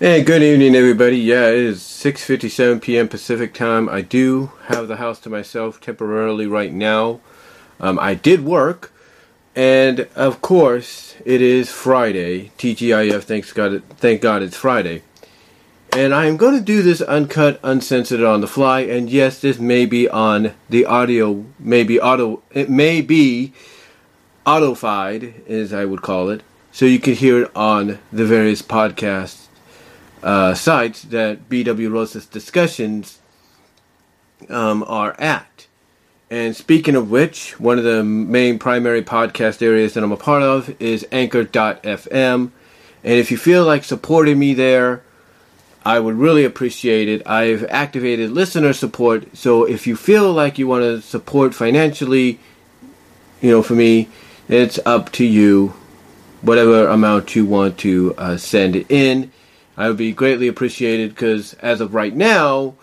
Hey, good evening, everybody. Yeah, it is 6:57 p.m. Pacific time. I do have the house to myself temporarily right now. I did work, and of course, it is Friday. TGIF, thank God it's Friday. And I am going to do this uncut, uncensored, on the fly. And yes, this may be on the audio, it may be auto-fied, as I would call it. So you can hear it on the various podcasts. Sites that BW Rosa's discussions are at. And speaking of which, one of the main primary podcast areas that I'm a part of is Anchor.fm. And if you feel like supporting me there, I would really appreciate it. I've activated listener support, so if you feel like you want to support financially, you know, for me, it's up to you. Whatever amount you want to send in, I would be greatly appreciated, because as of right now,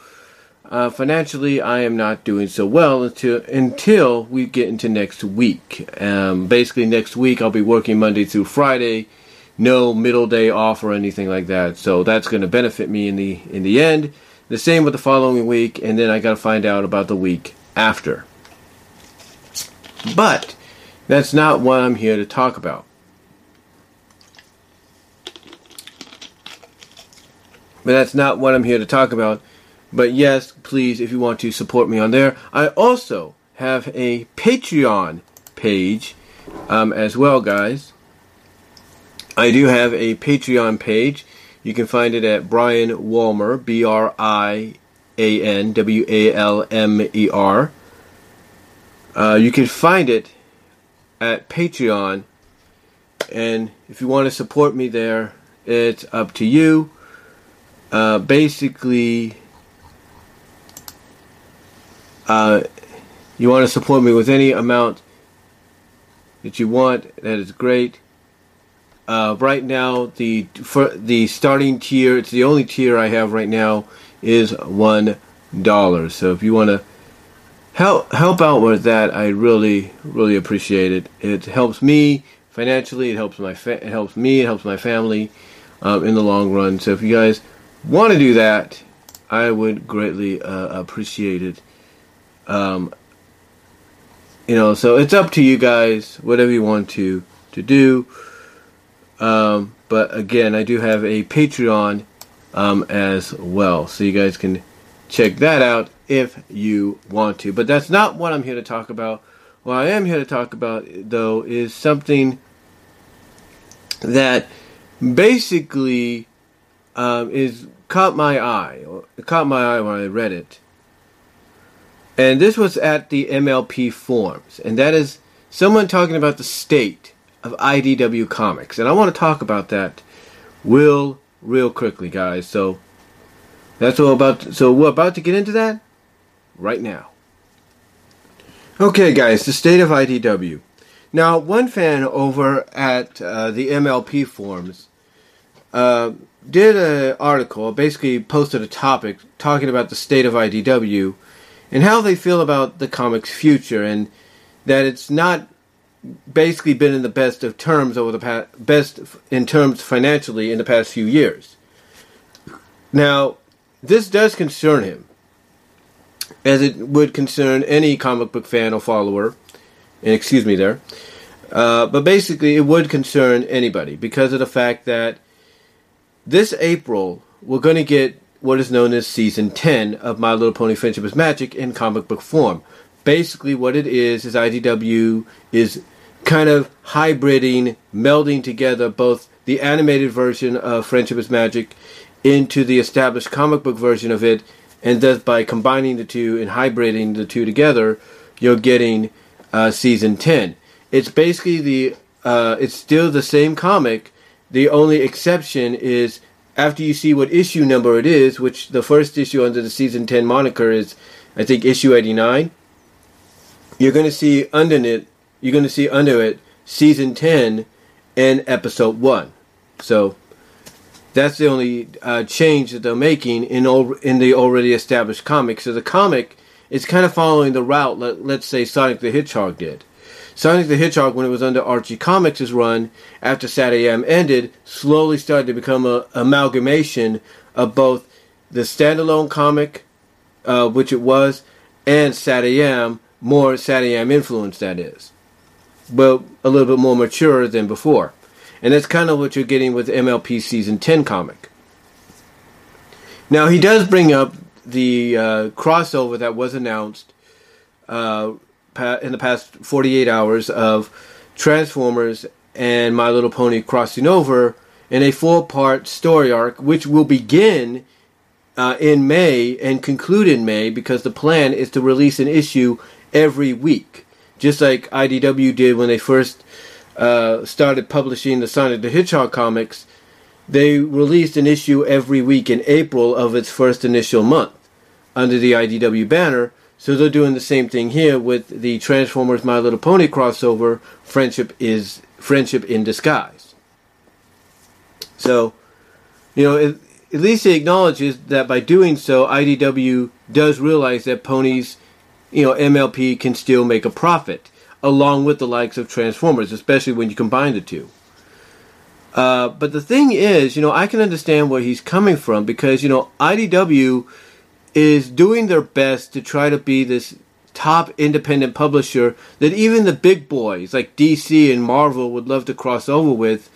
financially, I am not doing so well until we get into next week. Basically, next week, I'll be working Monday through Friday, no middle day off or anything like that. So that's going to benefit me in the end. The same with the following week, and then I got to find out about the week after. But that's not what I'm here to talk about. But yes, please, if you want to support me on there. I also have a Patreon page as well, guys. I do have a Patreon page. You can find it at Brian Walmer, BrianWalmer. You can find it at Patreon. And if you want to support me there, it's up to you. You want to support me with any amount that you want. That is great. Right now, the starting tier, it's the only tier I have right now, is $1. So if you want to help out with that, I really, really appreciate it. It helps me financially. It helps it helps me. It helps my family in the long run. So if you guys want to do that, I would greatly appreciate it. So it's up to you guys, whatever you want to do. But again, I do have a Patreon as well, so you guys can check that out if you want to. But that's not what I'm here to talk about. What I am here to talk about, though, is something that basically caught my eye when I read it. And this was at the MLP forums, and that is someone talking about the state of IDW comics, and I want to talk about that real quickly, guys. So that's all about. So we're about to get into that right now. Okay, guys, the state of IDW. Now, one fan over at the MLP forums did an article, basically posted a topic talking about the state of IDW and how they feel about the comics' future, and that it's not basically been in the best of terms financially in the past few years. Now, this does concern him, as it would concern any comic book fan or follower. And excuse me there, but basically it would concern anybody because of the fact that this April, we're going to get what is known as Season 10 of My Little Pony: Friendship is Magic in comic book form. Basically, what it is IDW is kind of hybriding, melding together both the animated version of Friendship is Magic into the established comic book version of it, and thus by combining the two and hybriding the two together, you're getting Season 10. It's basically it's still the same comic. The only exception is after you see what issue number it is, which the first issue under the Season 10 moniker is, I think, issue 89. You're going to see under it Season 10 and Episode 1. So that's the only change that they're making in the already established comic. So the comic is kind of following the route, let's say, Sonic the Hedgehog did. Sonic the Hedgehog, when it was under Archie Comics' run, after SATAM ended, slowly started to become an amalgamation of both the standalone comic, which it was, and SATAM, more SATAM influence, that is. But a little bit more mature than before. And that's kind of what you're getting with MLP Season 10 comic. Now, he does bring up the crossover that was announced in the past 48 hours of Transformers and My Little Pony crossing over in a 4-part story arc, which will begin in May and conclude in May, because the plan is to release an issue every week, just like IDW did when they first started publishing the Sonic the Hedgehog comics. They released an issue every week in April of its first initial month under the IDW banner. So they're doing the same thing here with the Transformers My Little Pony crossover, Friendship in Disguise. So, you know, at least he acknowledges that by doing so, IDW does realize that ponies, you know, MLP can still make a profit, along with the likes of Transformers, especially when you combine the two. But the thing is, you know, I can understand where he's coming from, because, you know, IDW is doing their best to try to be this top independent publisher that even the big boys like DC and Marvel would love to cross over with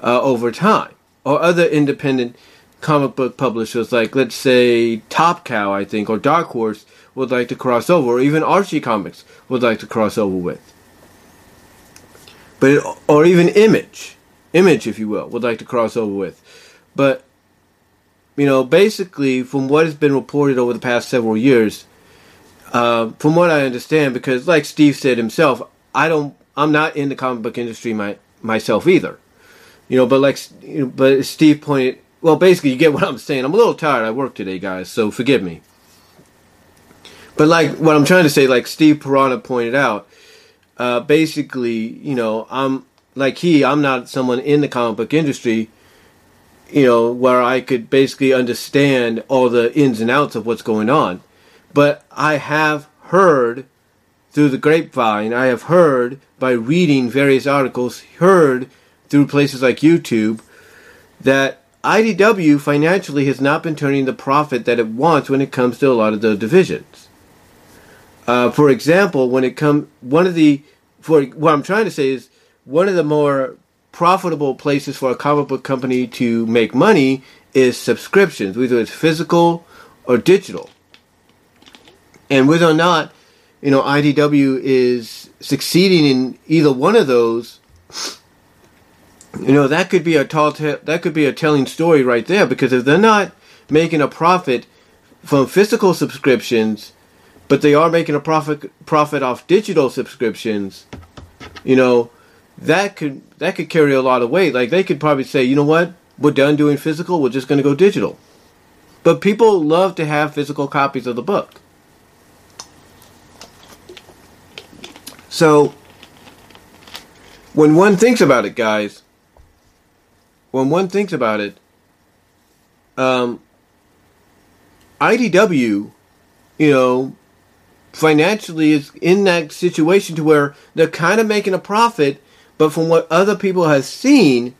over time. Or other independent comic book publishers like, let's say, Top Cow, I think, or Dark Horse would like to cross over, or even Archie Comics would like to cross over with. Or even Image, if you will, would like to cross over with. But, you know, basically, from what has been reported over the past several years, from what I understand, because like Steve said himself, I'm not in the comic book industry myself either. You know, but Steve pointed, well, basically, you get what I'm saying. I'm a little tired. I work today, guys, so forgive me. But like what I'm trying to say, like Steve Piranha pointed out, basically, you know, I'm not someone in the comic book industry, you know, where I could basically understand all the ins and outs of what's going on. But I have heard through the grapevine, I have heard by reading various articles, heard through places like YouTube, that IDW financially has not been turning the profit that it wants when it comes to a lot of the divisions. For example, what I'm trying to say is, one of the more profitable places for a comic book company to make money is subscriptions, whether it's physical or digital. And whether or not, you know, IDW is succeeding in either one of those, you know, that could be a telling story right there, because if they're not making a profit from physical subscriptions, but they are making a profit off digital subscriptions, you know, that could carry a lot of weight. Like, they could probably say, you know what, we're done doing physical, we're just going to go digital. But people love to have physical copies of the book. So, when one thinks about it, IDW, you know, financially is in that situation to where they're kind of making a profit. But from what other people have seen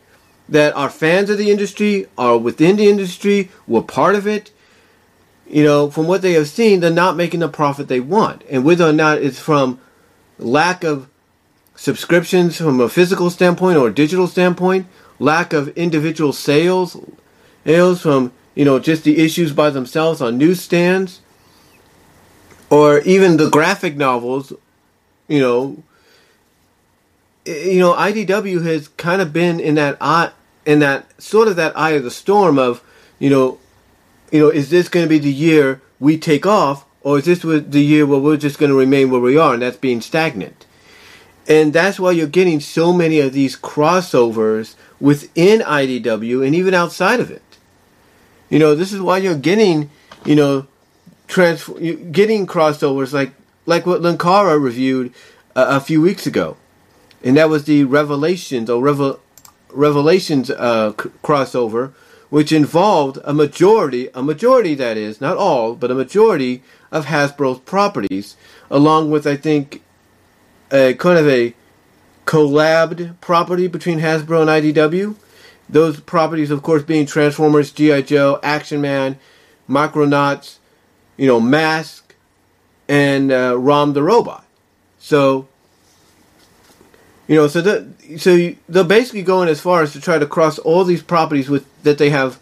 that are fans of the industry, are within the industry, were part of it, you know, from what they have seen, they're not making the profit they want. And whether or not it's from lack of subscriptions from a physical standpoint or a digital standpoint, lack of individual sales from, you know, just the issues by themselves on newsstands, or even the graphic novels, you know, IDW has kind of been in that eye of the storm of, you know, is this going to be the year we take off, or is this the year where we're just going to remain where we are, and that's being stagnant? And that's why you're getting so many of these crossovers within IDW and even outside of it. You know, this is why you're getting, you know, getting crossovers like what Linkara reviewed a few weeks ago. And that was the Revelations crossover, which involved a majority that is, not all, but a majority of Hasbro's properties, along with, I think, a kind of a collabed property between Hasbro and IDW. Those properties, of course, being Transformers, G.I. Joe, Action Man, Micronauts, Mask, and Rom the Robot. So, they'll basically go in as far as to try to cross all these properties with that they have,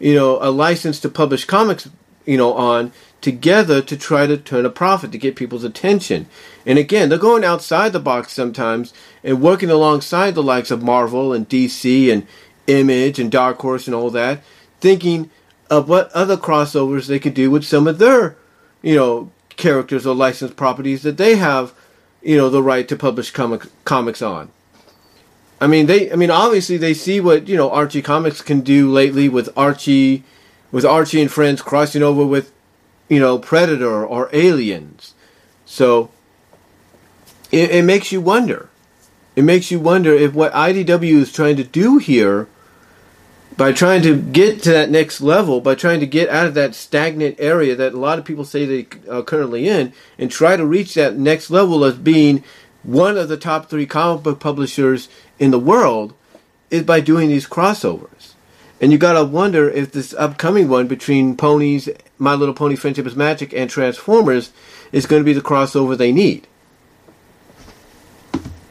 a license to publish comics, on together to try to turn a profit to get people's attention. And again, they're going outside the box sometimes and working alongside the likes of Marvel and DC and Image and Dark Horse and all that, thinking of what other crossovers they could do with some of their, characters or licensed properties that they have, the right to publish comics on. Obviously they see what, Archie Comics can do lately with Archie and Friends crossing over with, Predator or Aliens. So it makes you wonder. It makes you wonder if what IDW is trying to do here by trying to get to that next level, by trying to get out of that stagnant area that a lot of people say they are currently in, and try to reach that next level of being one of the top 3 comic book publishers in the world, is by doing these crossovers. And you got to wonder if this upcoming one between Ponies, My Little Pony Friendship is Magic, and Transformers is going to be the crossover they need.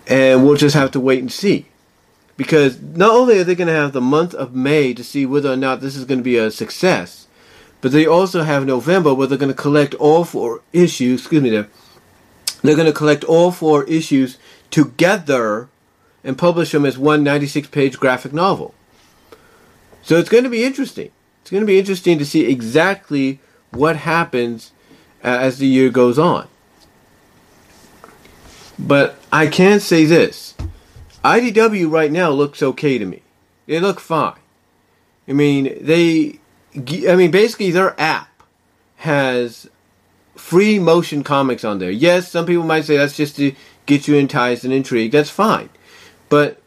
And we'll just have to wait and see. Because not only are they going to have the month of May to see whether or not this is going to be a success, but they also have November where they're going to collect all 4 issues, they're going to collect all 4 issues together and publish them as one 96-page graphic novel. So it's going to be interesting. It's going to be interesting to see exactly what happens as the year goes on. But I can say this. IDW right now looks okay to me. They look fine. Basically their app has free motion comics on there. Yes, some people might say that's just to get you enticed and intrigued. That's fine. But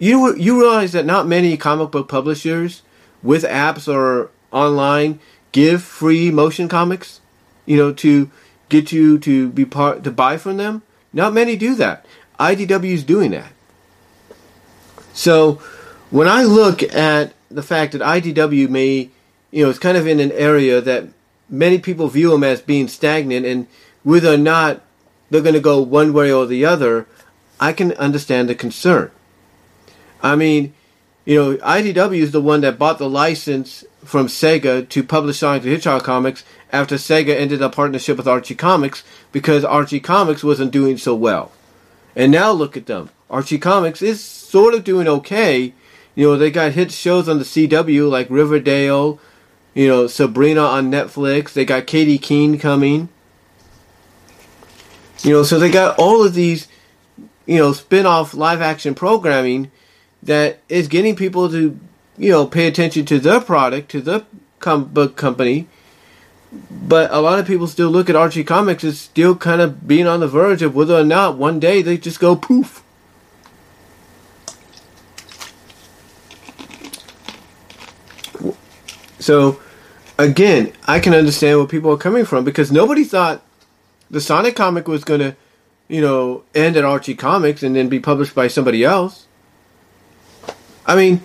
you realize that not many comic book publishers with apps or online give free motion comics, to get you to be to buy from them. Not many do that. IDW's doing that. So when I look at the fact that IDW may, it's kind of in an area that many people view them as being stagnant, and whether or not they're going to go one way or the other, I can understand the concern. IDW is the one that bought the license from Sega to publish Sonic the Hedgehog comics after Sega ended a partnership with Archie Comics because Archie Comics wasn't doing so well. And now look at them. Archie Comics is sort of doing okay. They got hit shows on the CW like Riverdale, Sabrina on Netflix. They got Katie Keene coming. So they got all of these, spin-off live-action programming that is getting people to, pay attention to their product, to their comic book company. But a lot of people still look at Archie Comics as still kind of being on the verge of whether or not one day they just go poof. So, again, I can understand where people are coming from, because nobody thought the Sonic comic was going to, end at Archie Comics and then be published by somebody else. I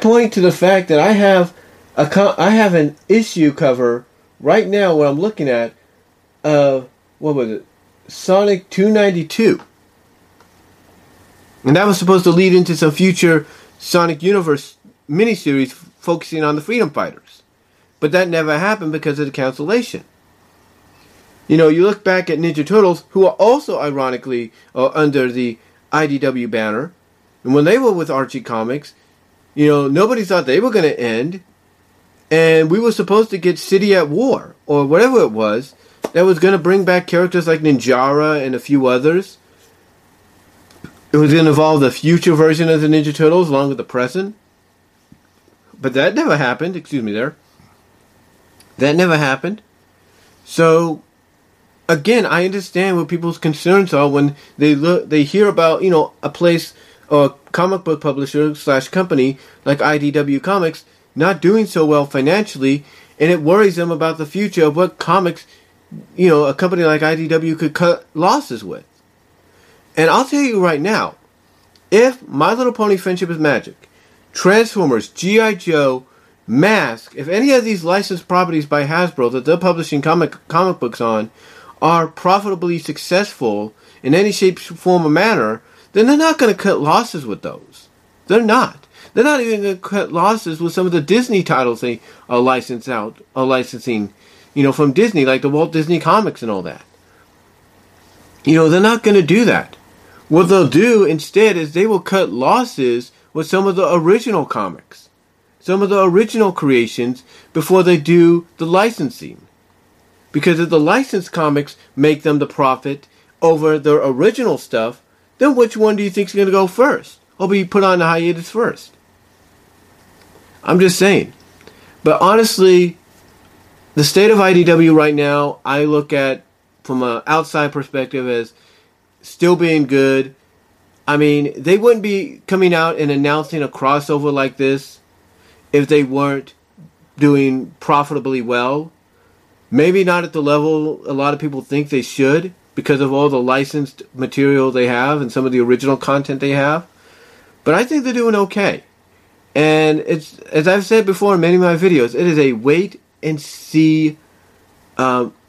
point to the fact that I have an issue cover right now, what I'm looking at, what was it? Sonic 292. And that was supposed to lead into some future Sonic Universe miniseries focusing on the Freedom Fighters. But that never happened because of the cancellation. You look back at Ninja Turtles, who are also ironically under the IDW banner. And when they were with Archie Comics, nobody thought they were going to end. And we were supposed to get City at War, or whatever it was, that was going to bring back characters like Ninjara and a few others. It was going to involve the future version of the Ninja Turtles along with the present. But that never happened. That never happened. So, again, I understand what people's concerns are when they hear about, a place or a comic book publisher / company like IDW Comics not doing so well financially, and it worries them about the future of what comics, a company like IDW could cut losses with. And I'll tell you right now, if My Little Pony Friendship is Magic, Transformers, G.I. Joe, Mask, if any of these licensed properties by Hasbro that they're publishing comic books on are profitably successful in any shape, form, or manner, then they're not going to cut losses with those. They're not. They're not even going to cut losses with some of the Disney titles they are licensing, from Disney, like the Walt Disney comics and all that. They're not going to do that. What they'll do instead is they will cut losses with some of the original comics, some of the original creations, before they do the licensing. Because if the licensed comics make them the profit over their original stuff, then which one do you think is going to go first? Or be put on a hiatus first? I'm just saying. But honestly, the state of IDW right now, I look at from an outside perspective as still being good. I mean, they wouldn't be coming out and announcing a crossover like this if they weren't doing profitably well. Maybe not at the level a lot of people think they should, because of all the licensed material they have and some of the original content they have. But I think they're doing okay. And it's, as I've said before in many of my videos, it is a wait-and-see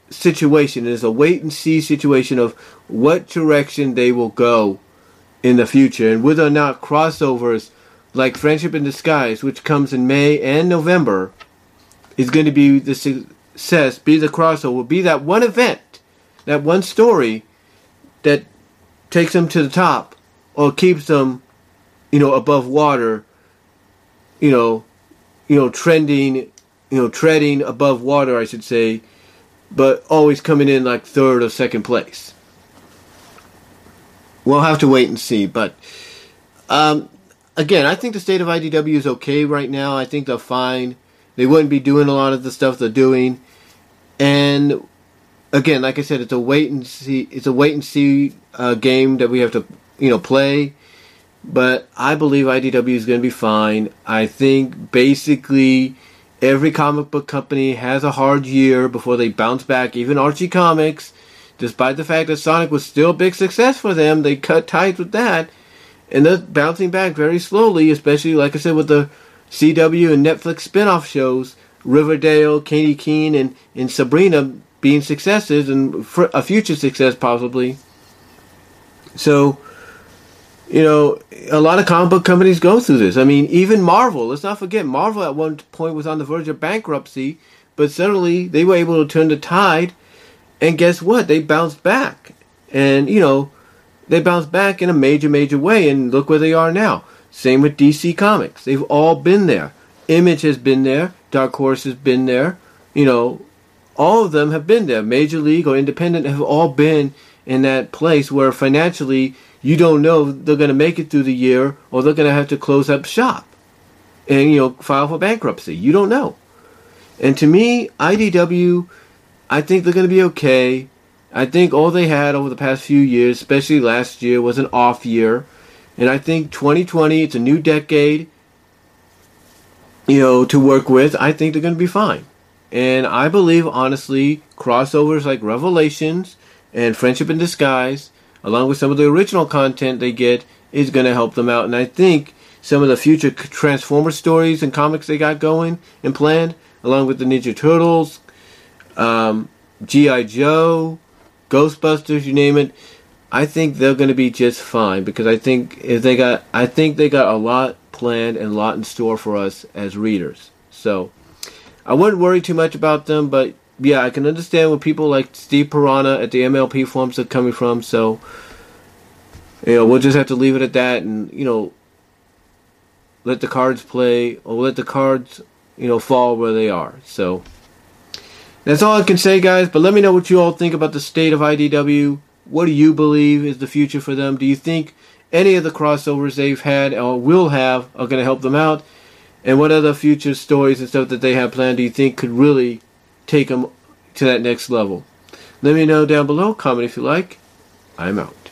situation. It is a wait-and-see situation of what direction they will go in the future, and whether or not crossovers like Friendship in Disguise, which comes in May and November, is going to be the success, be the crossover, be that one event, that one story that takes them to the top or keeps them above water, treading above water, I should say, but always coming in like third or second place. We'll have to wait and see, but again, I think the state of IDW is okay right now. I think they're fine. They wouldn't be doing a lot of the stuff they're doing, and again, like I said, it's a wait and see. It's a wait and see game that we have to, play. But I believe IDW is going to be fine. I think basically every comic book company has a hard year before they bounce back. Even Archie Comics, despite the fact that Sonic was still a big success for them, they cut ties with that. And they're bouncing back very slowly, especially, like I said, with the CW and Netflix spin-off shows, Riverdale, Katie Keene, and Sabrina being successes, and a future success possibly. So, a lot of comic book companies go through this. I mean, even Marvel. Let's not forget, Marvel at one point was on the verge of bankruptcy, but suddenly they were able to turn the tide, and guess what? They bounced back. And, they bounced back in a major, major way, and look where they are now. Same with DC Comics. They've all been there. Image has been there. Dark Horse has been there. All of them have been there. Major League or Independent have all been in that place where financially, you don't know if they're going to make it through the year or they're going to have to close up shop and, file for bankruptcy. You don't know. And to me, IDW, I think they're going to be okay. I think all they had over the past few years, especially last year, was an off year. And I think 2020, it's a new decade, to work with. I think they're going to be fine. And I believe, honestly, crossovers like Revelations and Friendship in Disguise, along with some of the original content they get, is going to help them out. And I think some of the future Transformers stories and comics they got going and planned, along with the Ninja Turtles, G.I. Joe, Ghostbusters, you name it, I think they're going to be just fine. Because I think they got a lot planned and a lot in store for us as readers. So I wouldn't worry too much about them, but yeah, I can understand where people like Steve Piranha at the MLP forums are coming from, so, we'll just have to leave it at that and, let the cards play, or let the cards, fall where they are. So, that's all I can say, guys, but let me know what you all think about the state of IDW. What do you believe is the future for them? Do you think any of the crossovers they've had or will have are going to help them out? And what other future stories and stuff that they have planned do you think could really take them to that next level? Let me know down below. Comment if you like. I'm out.